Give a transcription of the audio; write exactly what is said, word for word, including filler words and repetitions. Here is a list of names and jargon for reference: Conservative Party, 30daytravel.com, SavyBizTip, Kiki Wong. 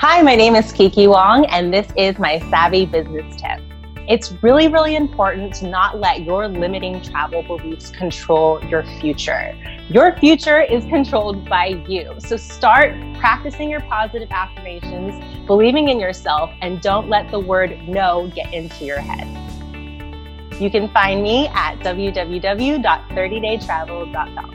Hi, my name is Kiki Wong, and this is my Savvy Business Tip. It's really, really important to not let your limiting travel beliefs control your future. Your future is controlled by you. So start practicing your positive affirmations, believing in yourself, and don't let the word no get into your head. You can find me at w w w dot thirty day travel dot com.